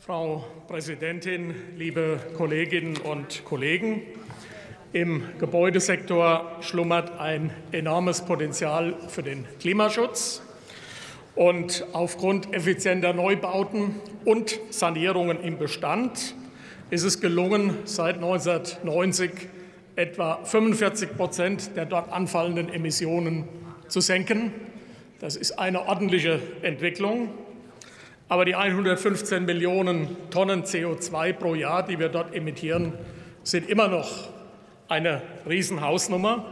Frau Präsidentin, liebe Kolleginnen und Kollegen! Im Gebäudesektor schlummert ein enormes Potenzial für den Klimaschutz. Und aufgrund effizienter Neubauten und Sanierungen im Bestand ist es gelungen, seit 1990 etwa 45% der dort anfallenden Emissionen zu senken. Das ist eine ordentliche Entwicklung. Aber die 115 Millionen Tonnen CO2 pro Jahr, die wir dort emittieren, sind immer noch eine Riesenhausnummer.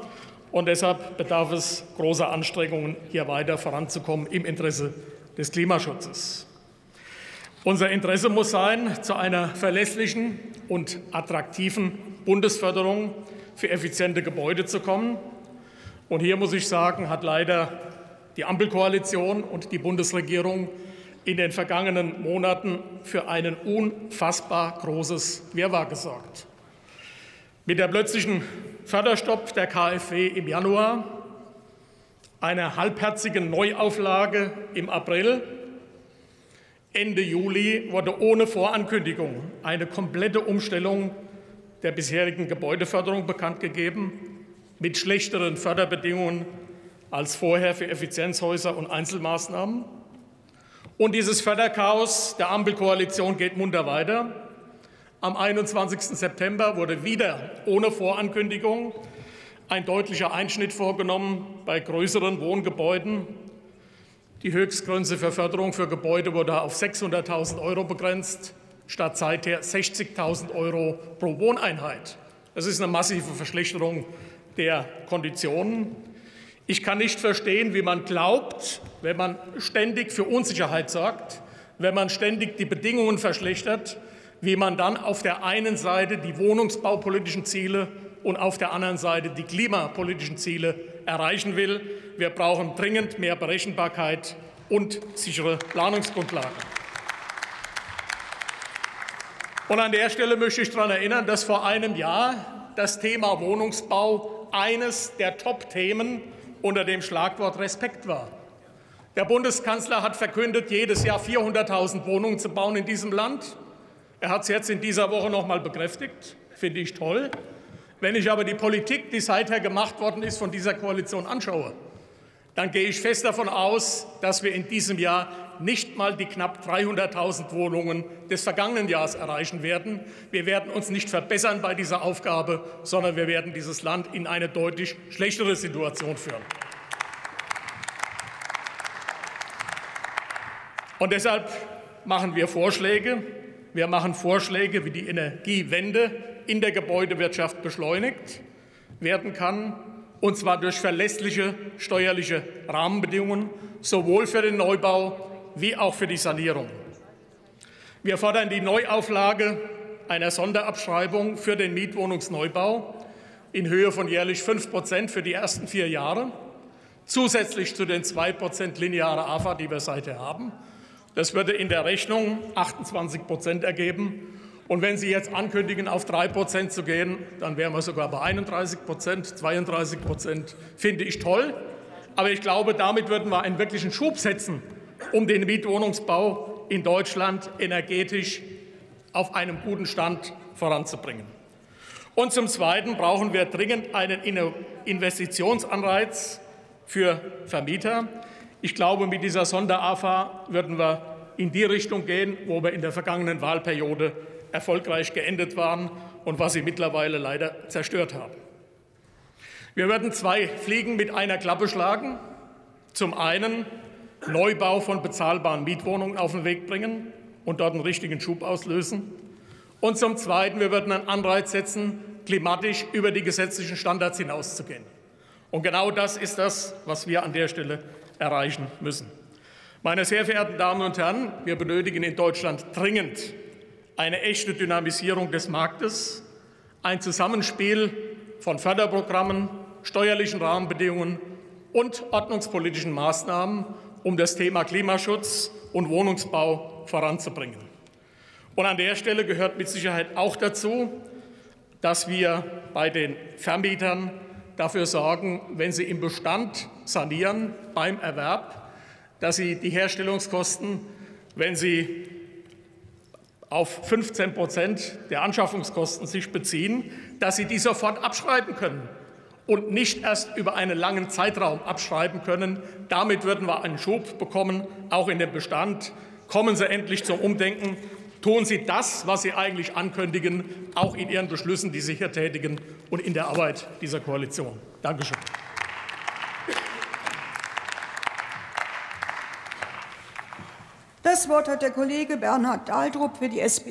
Und deshalb bedarf es großer Anstrengungen, hier weiter voranzukommen im Interesse des Klimaschutzes. Unser Interesse muss sein, zu einer verlässlichen und attraktiven Bundesförderung für effiziente Gebäude zu kommen. Und hier muss ich sagen, hat leider die Ampelkoalition und die Bundesregierung in den vergangenen Monaten für ein unfassbar großes Wirrwarr gesorgt. Mit der plötzlichen Förderstopp der KfW im Januar, einer halbherzigen Neuauflage im April. Ende Juli wurde ohne Vorankündigung eine komplette Umstellung der bisherigen Gebäudeförderung bekannt gegeben, mit schlechteren Förderbedingungen als vorher für Effizienzhäuser und Einzelmaßnahmen. Und dieses Förderchaos der Ampelkoalition geht munter weiter. Am 21. September wurde wieder ohne Vorankündigung ein deutlicher Einschnitt vorgenommen bei größeren Wohngebäuden. Die Höchstgrenze für Förderung für Gebäude wurde auf 600.000 € begrenzt, statt seither 60.000 € pro Wohneinheit. Das ist eine massive Verschlechterung der Konditionen. Ich kann nicht verstehen, wie man glaubt, wenn man ständig für Unsicherheit sorgt, wenn man ständig die Bedingungen verschlechtert, wie man dann auf der einen Seite die wohnungsbaupolitischen Ziele und auf der anderen Seite die klimapolitischen Ziele erreichen will. Wir brauchen dringend mehr Berechenbarkeit und sichere Planungsgrundlagen. Und an der Stelle möchte ich daran erinnern, dass vor einem Jahr das Thema Wohnungsbau eines der Top-Themen unter dem Schlagwort Respekt war. Der Bundeskanzler hat verkündet, jedes Jahr 400.000 Wohnungen zu bauen in diesem Land. Er hat es jetzt in dieser Woche noch mal bekräftigt, finde ich toll. Wenn ich aber die Politik, die seither gemacht worden ist, von dieser Koalition anschaue, dann gehe ich fest davon aus, dass wir in diesem Jahr nicht mal die knapp 300.000 Wohnungen des vergangenen Jahres erreichen werden. Wir werden uns nicht verbessern bei dieser Aufgabe, sondern wir werden dieses Land in eine deutlich schlechtere Situation führen. Und deshalb machen wir Vorschläge. Wir machen Vorschläge, wie die Energiewende in der Gebäudewirtschaft beschleunigt werden kann, und zwar durch verlässliche steuerliche Rahmenbedingungen, sowohl für den Neubau wie auch für die Sanierung. Wir fordern die Neuauflage einer Sonderabschreibung für den Mietwohnungsneubau in Höhe von jährlich 5% für die ersten 4 Jahre, zusätzlich zu den 2% linearer AFA, die wir seither haben. Das würde in der Rechnung 28% ergeben. Und wenn Sie jetzt ankündigen, auf 3% zu gehen, dann wären wir sogar bei 31%, 32%. Finde ich toll. Aber ich glaube, damit würden wir einen wirklichen Schub setzen, um den Mietwohnungsbau in Deutschland energetisch auf einem guten Stand voranzubringen. Und zum Zweiten brauchen wir dringend einen Investitionsanreiz für Vermieter. Ich glaube, mit dieser Sonder-AfA würden wir in die Richtung gehen, wo wir in der vergangenen Wahlperiode erfolgreich geendet waren und was sie mittlerweile leider zerstört haben. Wir würden 2 Fliegen mit einer Klappe schlagen. Zum einen Neubau von bezahlbaren Mietwohnungen auf den Weg bringen und dort einen richtigen Schub auslösen. Und zum Zweiten, wir würden einen Anreiz setzen, klimatisch über die gesetzlichen Standards hinauszugehen. Und genau das ist das, was wir an der Stelle erreichen müssen. Meine sehr verehrten Damen und Herren, wir benötigen in Deutschland dringend eine echte Dynamisierung des Marktes, ein Zusammenspiel von Förderprogrammen, steuerlichen Rahmenbedingungen und ordnungspolitischen Maßnahmen, um das Thema Klimaschutz und Wohnungsbau voranzubringen. Und an der Stelle gehört mit Sicherheit auch dazu, dass wir bei den Vermietern dafür sorgen, wenn sie im Bestand sanieren, beim Erwerb, dass sie die Herstellungskosten, wenn sie auf 15% der Anschaffungskosten sich beziehen, dass sie die sofort abschreiben können und nicht erst über einen langen Zeitraum abschreiben können. Damit würden wir einen Schub bekommen, auch in den Bestand. Kommen Sie endlich zum Umdenken. Tun Sie das, was Sie eigentlich ankündigen, auch in Ihren Beschlüssen, die Sie hier tätigen, und in der Arbeit dieser Koalition. Dankeschön. Das Wort hat der Kollege Bernhard Daldrup für die SPD.